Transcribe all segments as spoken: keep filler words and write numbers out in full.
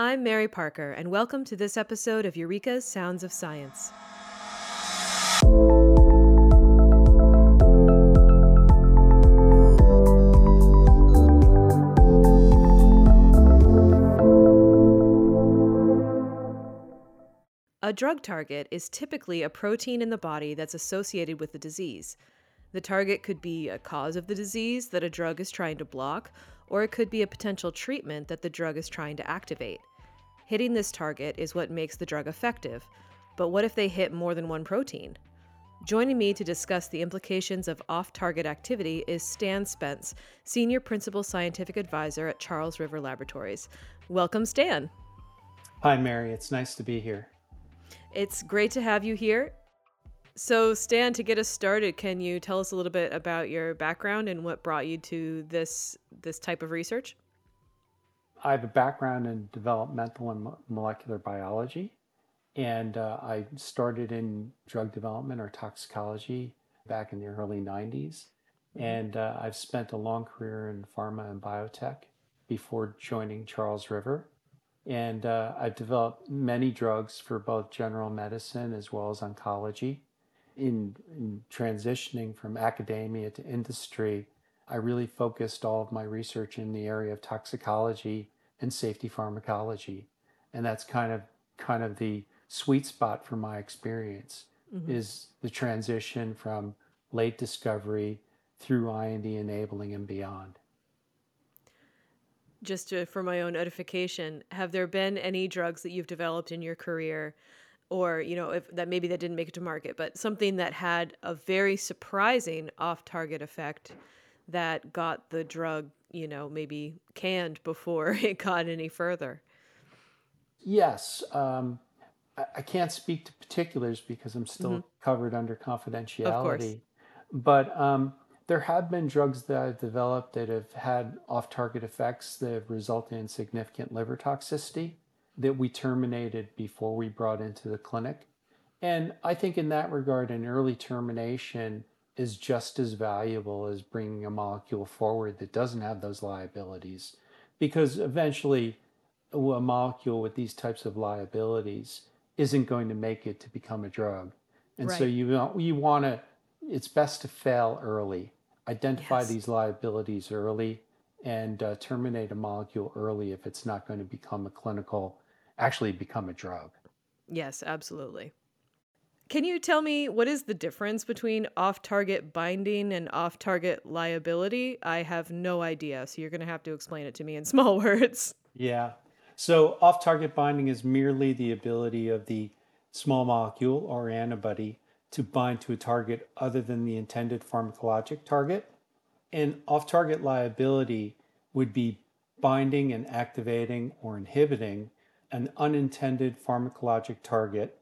I'm Mary Parker, and welcome to this episode of Eureka's Sounds of Science. A drug target is typically a protein in the body that's associated with the disease. The target could be a cause of the disease that a drug is trying to block, or it could be a potential treatment that the drug is trying to activate. Hitting this target is what makes the drug effective, but what if they hit more than one protein? Joining me to discuss the implications of off-target activity is Stan Spence, Senior Principal Scientific Advisor at Charles River Laboratories. Welcome, Stan. Hi, Mary. It's nice to be here. It's great to have you here. So, Stan, to get us started, can you tell us a little bit about your background and what brought you to this this type of research? I have a background in developmental and molecular biology, and uh, I started in drug development or toxicology back in the early nineties, and uh, I've spent a long career in pharma and biotech before joining Charles River. And uh, I've developed many drugs for both general medicine as well as oncology. In, in transitioning from academia to industry, I really focused all of my research in the area of toxicology and safety pharmacology. And that's kind of kind of the sweet spot for my experience, mm-hmm. is the transition from late discovery through I N D enabling and beyond. Just to, for my own edification, have there been any drugs that you've developed in your career, or, you know, if that maybe that didn't make it to market, but something that had a very surprising off-target effect that got the drug, you know, maybe canned before it got any further? Yes. Um, I, I can't speak to particulars because I'm still mm-hmm. covered under confidentiality. Of course. But um, there have been drugs that I've developed that have had off-target effects that have resulted in significant liver toxicity that we terminated before we brought into the clinic. And I think in that regard, an early termination is just as valuable as bringing a molecule forward that doesn't have those liabilities, because eventually a molecule with these types of liabilities isn't going to make it to become a drug. And right. so you, you want to, it's best to fail early, identify yes. these liabilities early, and uh, terminate a molecule early if it's not going to become a clinical actually become a drug. Yes, absolutely. Can you tell me what is the difference between off-target binding and off-target liability? I have no idea, so you're going to have to explain it to me in small words. Yeah. So off-target binding is merely the ability of the small molecule or antibody to bind to a target other than the intended pharmacologic target. And off-target liability would be binding and activating or inhibiting an unintended pharmacologic target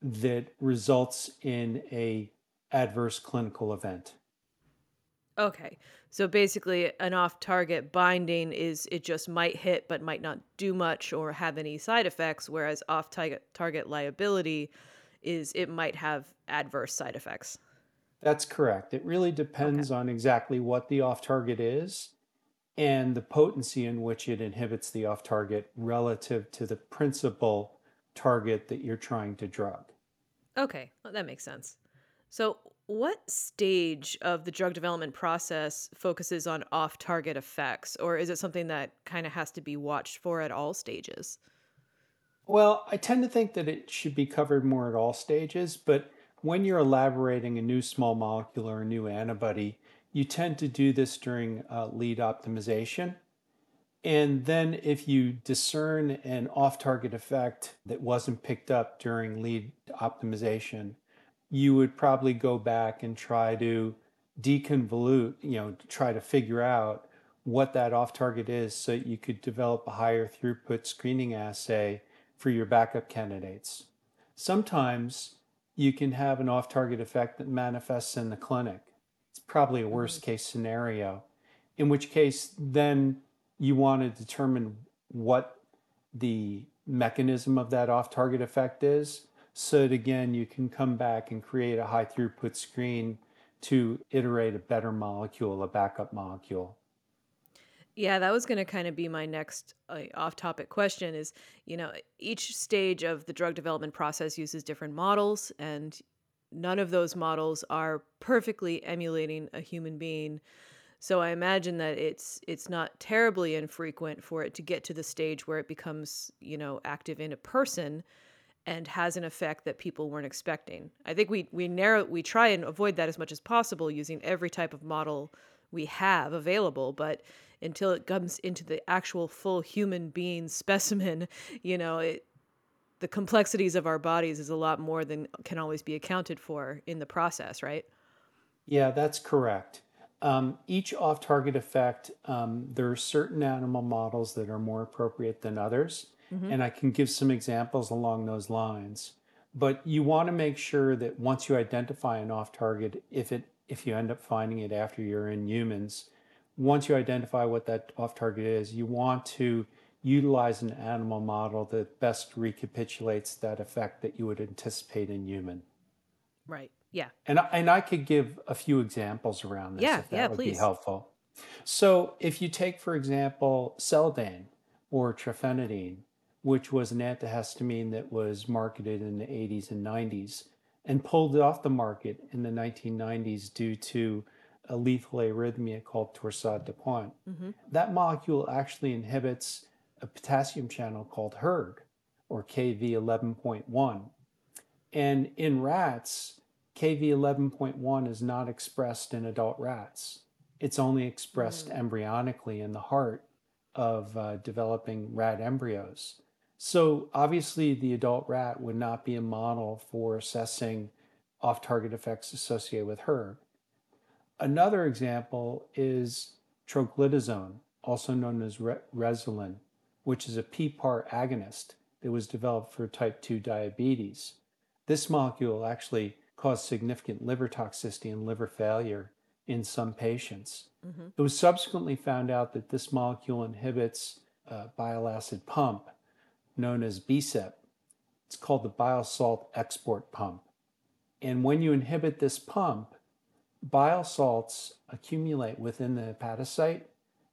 that results in an adverse clinical event. Okay. So basically an off-target binding is it just might hit but might not do much or have any side effects, whereas off-target liability is it might have adverse side effects. That's correct. It really depends okay. on exactly what the off-target is and the potency in which it inhibits the off-target relative to the principal target that you're trying to drug. Okay, well, that makes sense. So what stage of the drug development process focuses on off-target effects, or is it something that kind of has to be watched for at all stages? Well, I tend to think that it should be covered more at all stages, but when you're elaborating a new small molecule or a new antibody, you tend to do this during uh, lead optimization. And then if you discern an off-target effect that wasn't picked up during lead optimization, you would probably go back and try to deconvolute, you know, try to figure out what that off-target is so that you could develop a higher throughput screening assay for your backup candidates. Sometimes you can have an off-target effect that manifests in the clinic. It's probably a worst-case scenario, in which case then you want to determine what the mechanism of that off-target effect is, so that, again, you can come back and create a high-throughput screen to iterate a better molecule, a backup molecule. Yeah, that was going to kind of be my next uh, off-topic question is, you know, each stage of the drug development process uses different models, and none of those models are perfectly emulating a human being. So I imagine that it's it's not terribly infrequent for it to get to the stage where it becomes, you know, active in a person and has an effect that people weren't expecting. I think we we narrow we try and avoid that as much as possible using every type of model we have available, but until it comes into the actual full human being specimen, you know, it, the complexities of our bodies is a lot more than can always be accounted for in the process, right? Yeah, that's correct. Um, each off-target effect, um, there are certain animal models that are more appropriate than others, mm-hmm. and I can give some examples along those lines. But you want to make sure that once you identify an off-target, if it if you end up finding it after you're in humans, once you identify what that off-target is, you want to utilize an animal model that best recapitulates that effect that you would anticipate in human. Right. Yeah. And I, and I could give a few examples around this yeah, if that yeah, would please. be helpful. So if you take, for example, Seldane or trephenidine, which was an antihistamine that was marketed in the eighties and nineties and pulled off the market in the nineteen nineties due to a lethal arrhythmia called torsade de pointes, mm-hmm. that molecule actually inhibits a potassium channel called HERG or K V eleven point one. And in rats, K V eleven point one is not expressed in adult rats. It's only expressed mm. embryonically in the heart of uh, developing rat embryos. So obviously the adult rat would not be a model for assessing off-target effects associated with HERG. Another example is troglitazone, also known as Re- Rezulin, which is a P P A R agonist that was developed for type two diabetes. This molecule actually caused significant liver toxicity and liver failure in some patients. Mm-hmm. It was subsequently found out that this molecule inhibits a bile acid pump known as B S E P. It's called the bile salt export pump. And when you inhibit this pump, bile salts accumulate within the hepatocyte,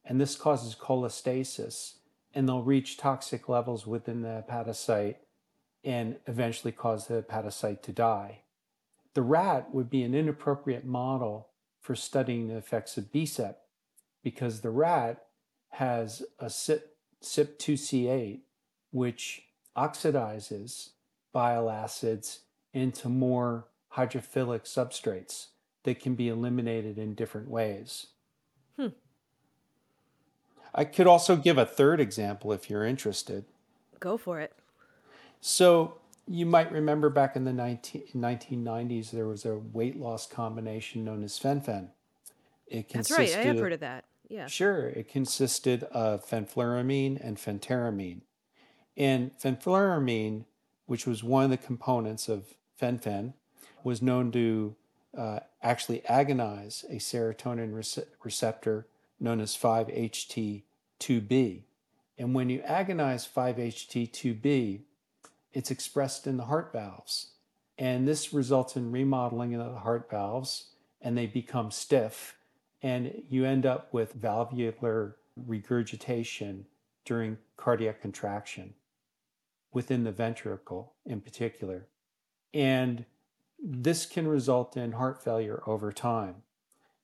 and this causes cholestasis, and they'll reach toxic levels within the hepatocyte and eventually cause the hepatocyte to die. The rat would be an inappropriate model for studying the effects of B S E P because the rat has a C Y P two C eight, which oxidizes bile acids into more hydrophilic substrates that can be eliminated in different ways. Hmm. I could also give a third example if you're interested. Go for it. So you might remember back in the nineteen nineties, there was a weight loss combination known as fen-phen. It consisted, That's right. I have heard of that. Yeah. Sure. It consisted of fenfluramine and phentermine. And fenfluramine, which was one of the components of fen-phen, was known to uh, actually agonize a serotonin rece- receptor known as five H T two B. And when you agonize five H T two B, it's expressed in the heart valves. And this results in remodeling of the heart valves, and they become stiff. And you end up with valvular regurgitation during cardiac contraction within the ventricle in particular. And this can result in heart failure over time.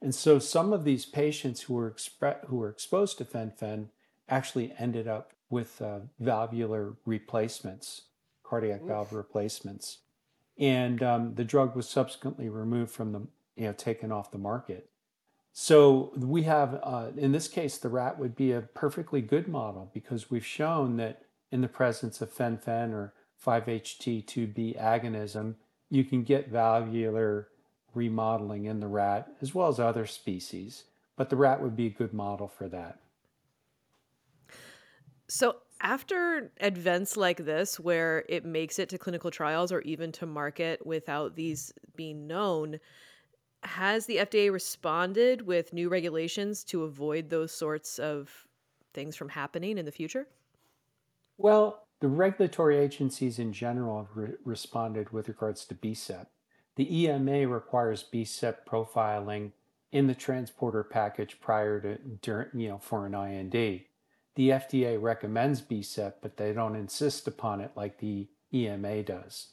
And so some of these patients who were, expre- who were exposed to fen-phen actually ended up with uh, valvular replacements. cardiac Oof. valve replacements. And um, the drug was subsequently removed from the, you know, taken off the market. So we have, uh, in this case, the rat would be a perfectly good model because we've shown that in the presence of fen-phen or five H T two B agonism, you can get valvular remodeling in the rat as well as other species, but the rat would be a good model for that. So after events like this, where it makes it to clinical trials or even to market without these being known, has the F D A responded with new regulations to avoid those sorts of things from happening in the future? Well, the regulatory agencies in general have re- responded with regards to B S E P. The E M A requires B S E P profiling in the transporter package prior to, during, you know, for an I N D. The F D A recommends B S E P, but they don't insist upon it like the E M A does.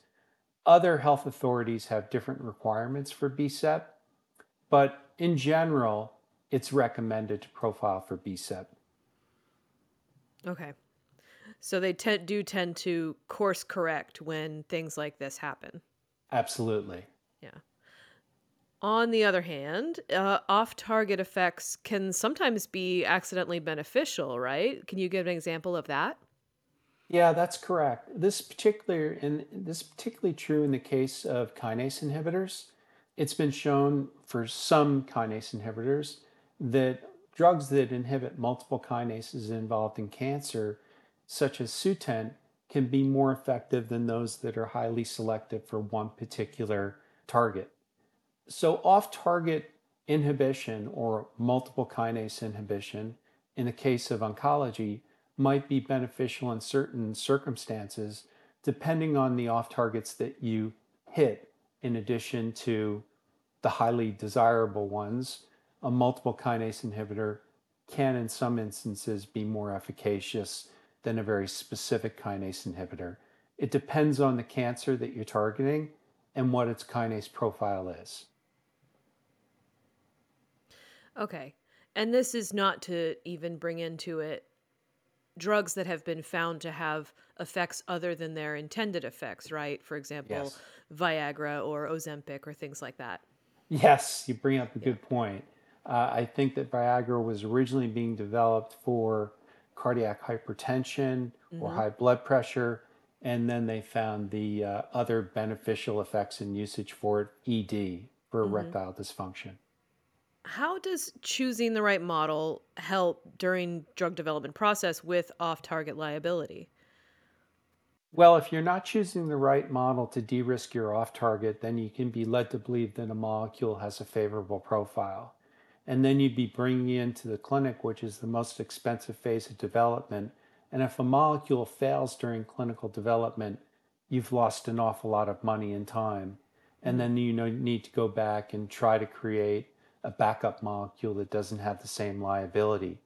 Other health authorities have different requirements for B S E P, but in general, it's recommended to profile for B S E P. Okay. So they te- do tend to course correct when things like this happen. Absolutely. Yeah. On the other hand, uh, off-target effects can sometimes be accidentally beneficial, right? Can you give an example of that? Yeah, that's correct. This particular and this is particularly true in the case of kinase inhibitors. It's been shown for some kinase inhibitors that drugs that inhibit multiple kinases involved in cancer, such as Sutent, can be more effective than those that are highly selective for one particular target. So off-target inhibition or multiple kinase inhibition in the case of oncology might be beneficial in certain circumstances, depending on the off-targets that you hit, in addition to the highly desirable ones. A multiple kinase inhibitor can, in some instances, be more efficacious than a very specific kinase inhibitor. It depends on the cancer that you're targeting and what its kinase profile is. Okay. And this is not to even bring into it drugs that have been found to have effects other than their intended effects, right? For example, yes. Viagra or Ozempic or things like that. Yes, you bring up a yeah. good point. Uh, I think that Viagra was originally being developed for cardiac hypertension mm-hmm. or high blood pressure, and then they found the uh, other beneficial effects and usage for it, E D, for mm-hmm. erectile dysfunction. How does choosing the right model help during drug development process with off-target liability? Well, if you're not choosing the right model to de-risk your off-target, then you can be led to believe that a molecule has a favorable profile. And then you'd be bringing into the clinic, which is the most expensive phase of development. And if a molecule fails during clinical development, you've lost an awful lot of money and time. And then you know, need to go back and try to create a backup molecule that doesn't have the same liability.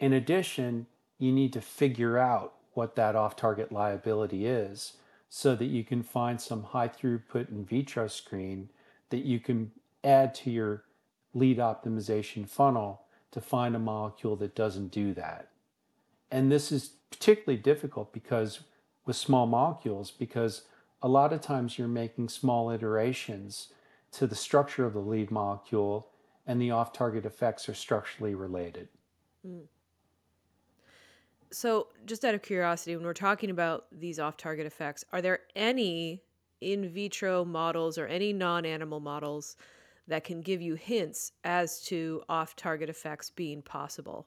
In addition, you need to figure out what that off-target liability is so that you can find some high-throughput in vitro screen that you can add to your lead optimization funnel to find a molecule that doesn't do that. And this is particularly difficult because with small molecules, because a lot of times you're making small iterations to the structure of the lead molecule, and the off-target effects are structurally related. Mm. So just out of curiosity, when we're talking about these off-target effects, are there any in vitro models or any non-animal models that can give you hints as to off-target effects being possible?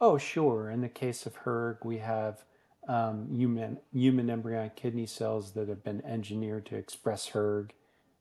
Oh, sure. In the case of H E R G, we have um, human, human embryonic kidney cells that have been engineered to express H E R G.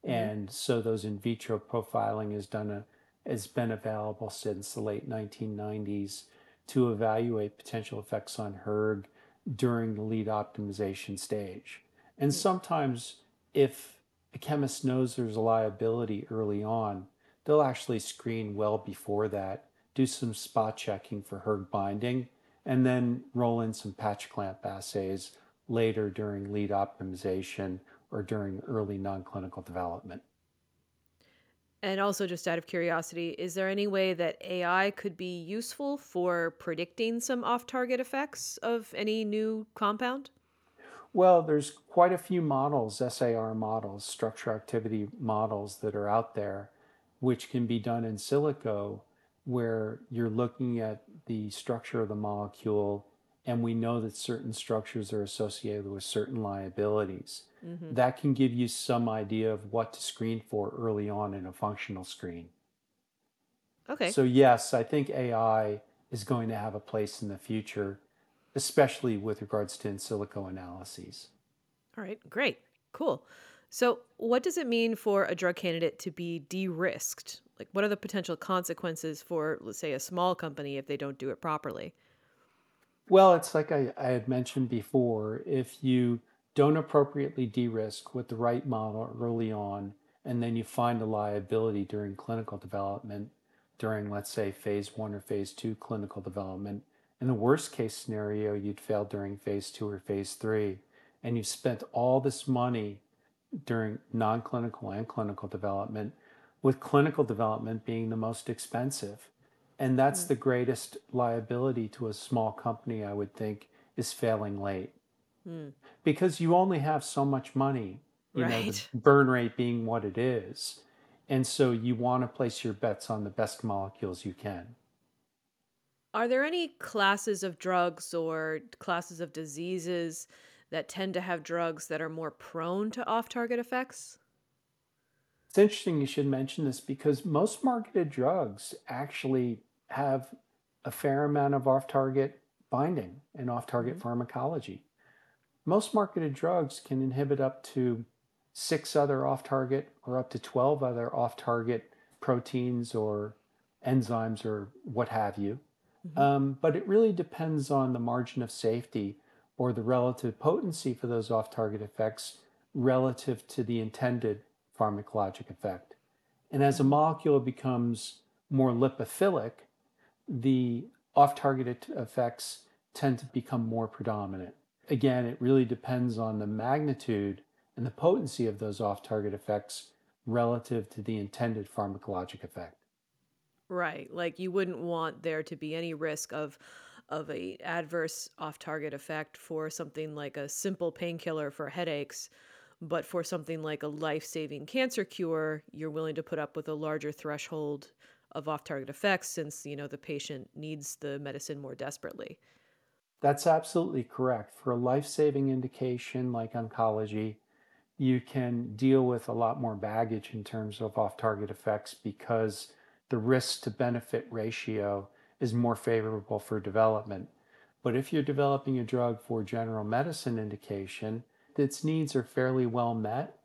And so those in vitro profiling is done a, has been available since the late nineteen nineties to evaluate potential effects on H E R G during the lead optimization stage. And sometimes if a chemist knows there's a liability early on, they'll actually screen well before that, do some spot checking for H E R G binding, and then roll in some patch clamp assays later during lead optimization or during early non-clinical development. And also, just out of curiosity, is there any way that A I could be useful for predicting some off-target effects of any new compound? Well, there's quite a few models, S A R models, structure activity models that are out there, which can be done in silico, where you're looking at the structure of the molecule, and we know that certain structures are associated with certain liabilities. Mm-hmm. That can give you some idea of what to screen for early on in a functional screen. Okay. So yes, I think A I is going to have a place in the future, especially with regards to in silico analyses. All right, great, cool. So what does it mean for a drug candidate to be de-risked? Like, what are the potential consequences for, let's say, a small company if they don't do it properly? Well, it's like I, I had mentioned before, if you don't appropriately de-risk with the right model early on, and then you find a liability during clinical development, during, let's say, phase one or phase two clinical development. In the worst case scenario, you'd fail during phase two or phase three, and you spent all this money during non-clinical and clinical development, with clinical development being the most expensive. And that's mm-hmm. the greatest liability to a small company, I would think, is failing late. Mm. Because you only have so much money, you right. know, the burn rate being what it is. And so you want to place your bets on the best molecules you can. Are there any classes of drugs or classes of diseases that tend to have drugs that are more prone to off-target effects? It's interesting you should mention this, because most marketed drugs actually have a fair amount of off-target binding and off-target mm-hmm. pharmacology. Most marketed drugs can inhibit up to six other off-target or up to twelve other off-target proteins or enzymes or what have you. Mm-hmm. Um, but it really depends on the margin of safety or the relative potency for those off-target effects relative to the intended pharmacologic effect. And as a molecule becomes more lipophilic, the off-target effects tend to become more predominant. Again, it really depends on the magnitude and the potency of those off-target effects relative to the intended pharmacologic effect. Right, like you wouldn't want there to be any risk of of a adverse off-target effect for something like a simple painkiller for headaches, but for something like a life-saving cancer cure, you're willing to put up with a larger threshold of off-target effects since, you know, the patient needs the medicine more desperately. That's absolutely correct. For a life-saving indication like oncology, you can deal with a lot more baggage in terms of off-target effects because the risk-to-benefit ratio is more favorable for development. But if you're developing a drug for general medicine indication, its needs are fairly well met,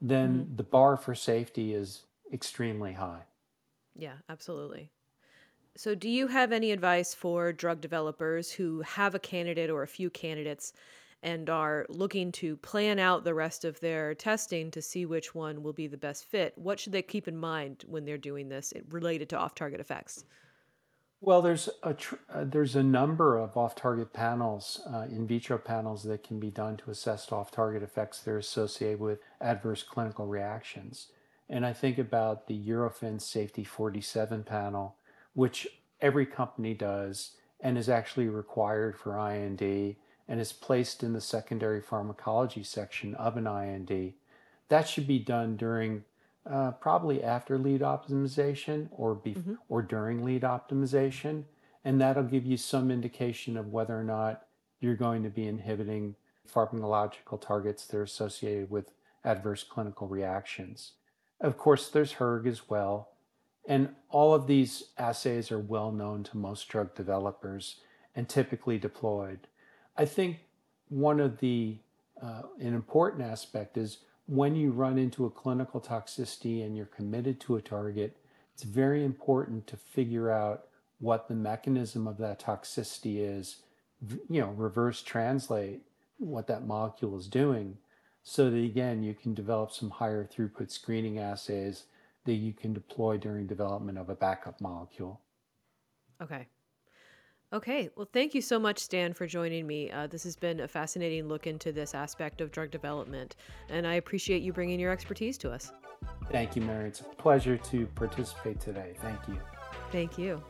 then mm-hmm. the bar for safety is extremely high. Yeah, absolutely. So do you have any advice for drug developers who have a candidate or a few candidates and are looking to plan out the rest of their testing to see which one will be the best fit? What should they keep in mind when they're doing this related to off-target effects? Well, there's a tr- uh, there's a number of off-target panels, uh, in vitro panels that can be done to assess off-target effects that are associated with adverse clinical reactions. And I think about the Eurofins Safety forty-seven panel, which every company does and is actually required for I N D and is placed in the secondary pharmacology section of an I N D. That should be done during Uh, probably after lead optimization or bef- mm-hmm. or during lead optimization. And that'll give you some indication of whether or not you're going to be inhibiting pharmacological targets that are associated with adverse clinical reactions. Of course, there's H E R G as well. And all of these assays are well known to most drug developers and typically deployed. I think one of the, uh, an important aspect is when you run into a clinical toxicity and you're committed to a target, it's very important to figure out what the mechanism of that toxicity is, you know, reverse translate what that molecule is doing so that, again, you can develop some higher throughput screening assays that you can deploy during development of a backup molecule. Okay. Okay. Well, thank you so much, Stan, for joining me. Uh, this has been a fascinating look into this aspect of drug development, and I appreciate you bringing your expertise to us. Thank you, Mary. It's a pleasure to participate today. Thank you. Thank you.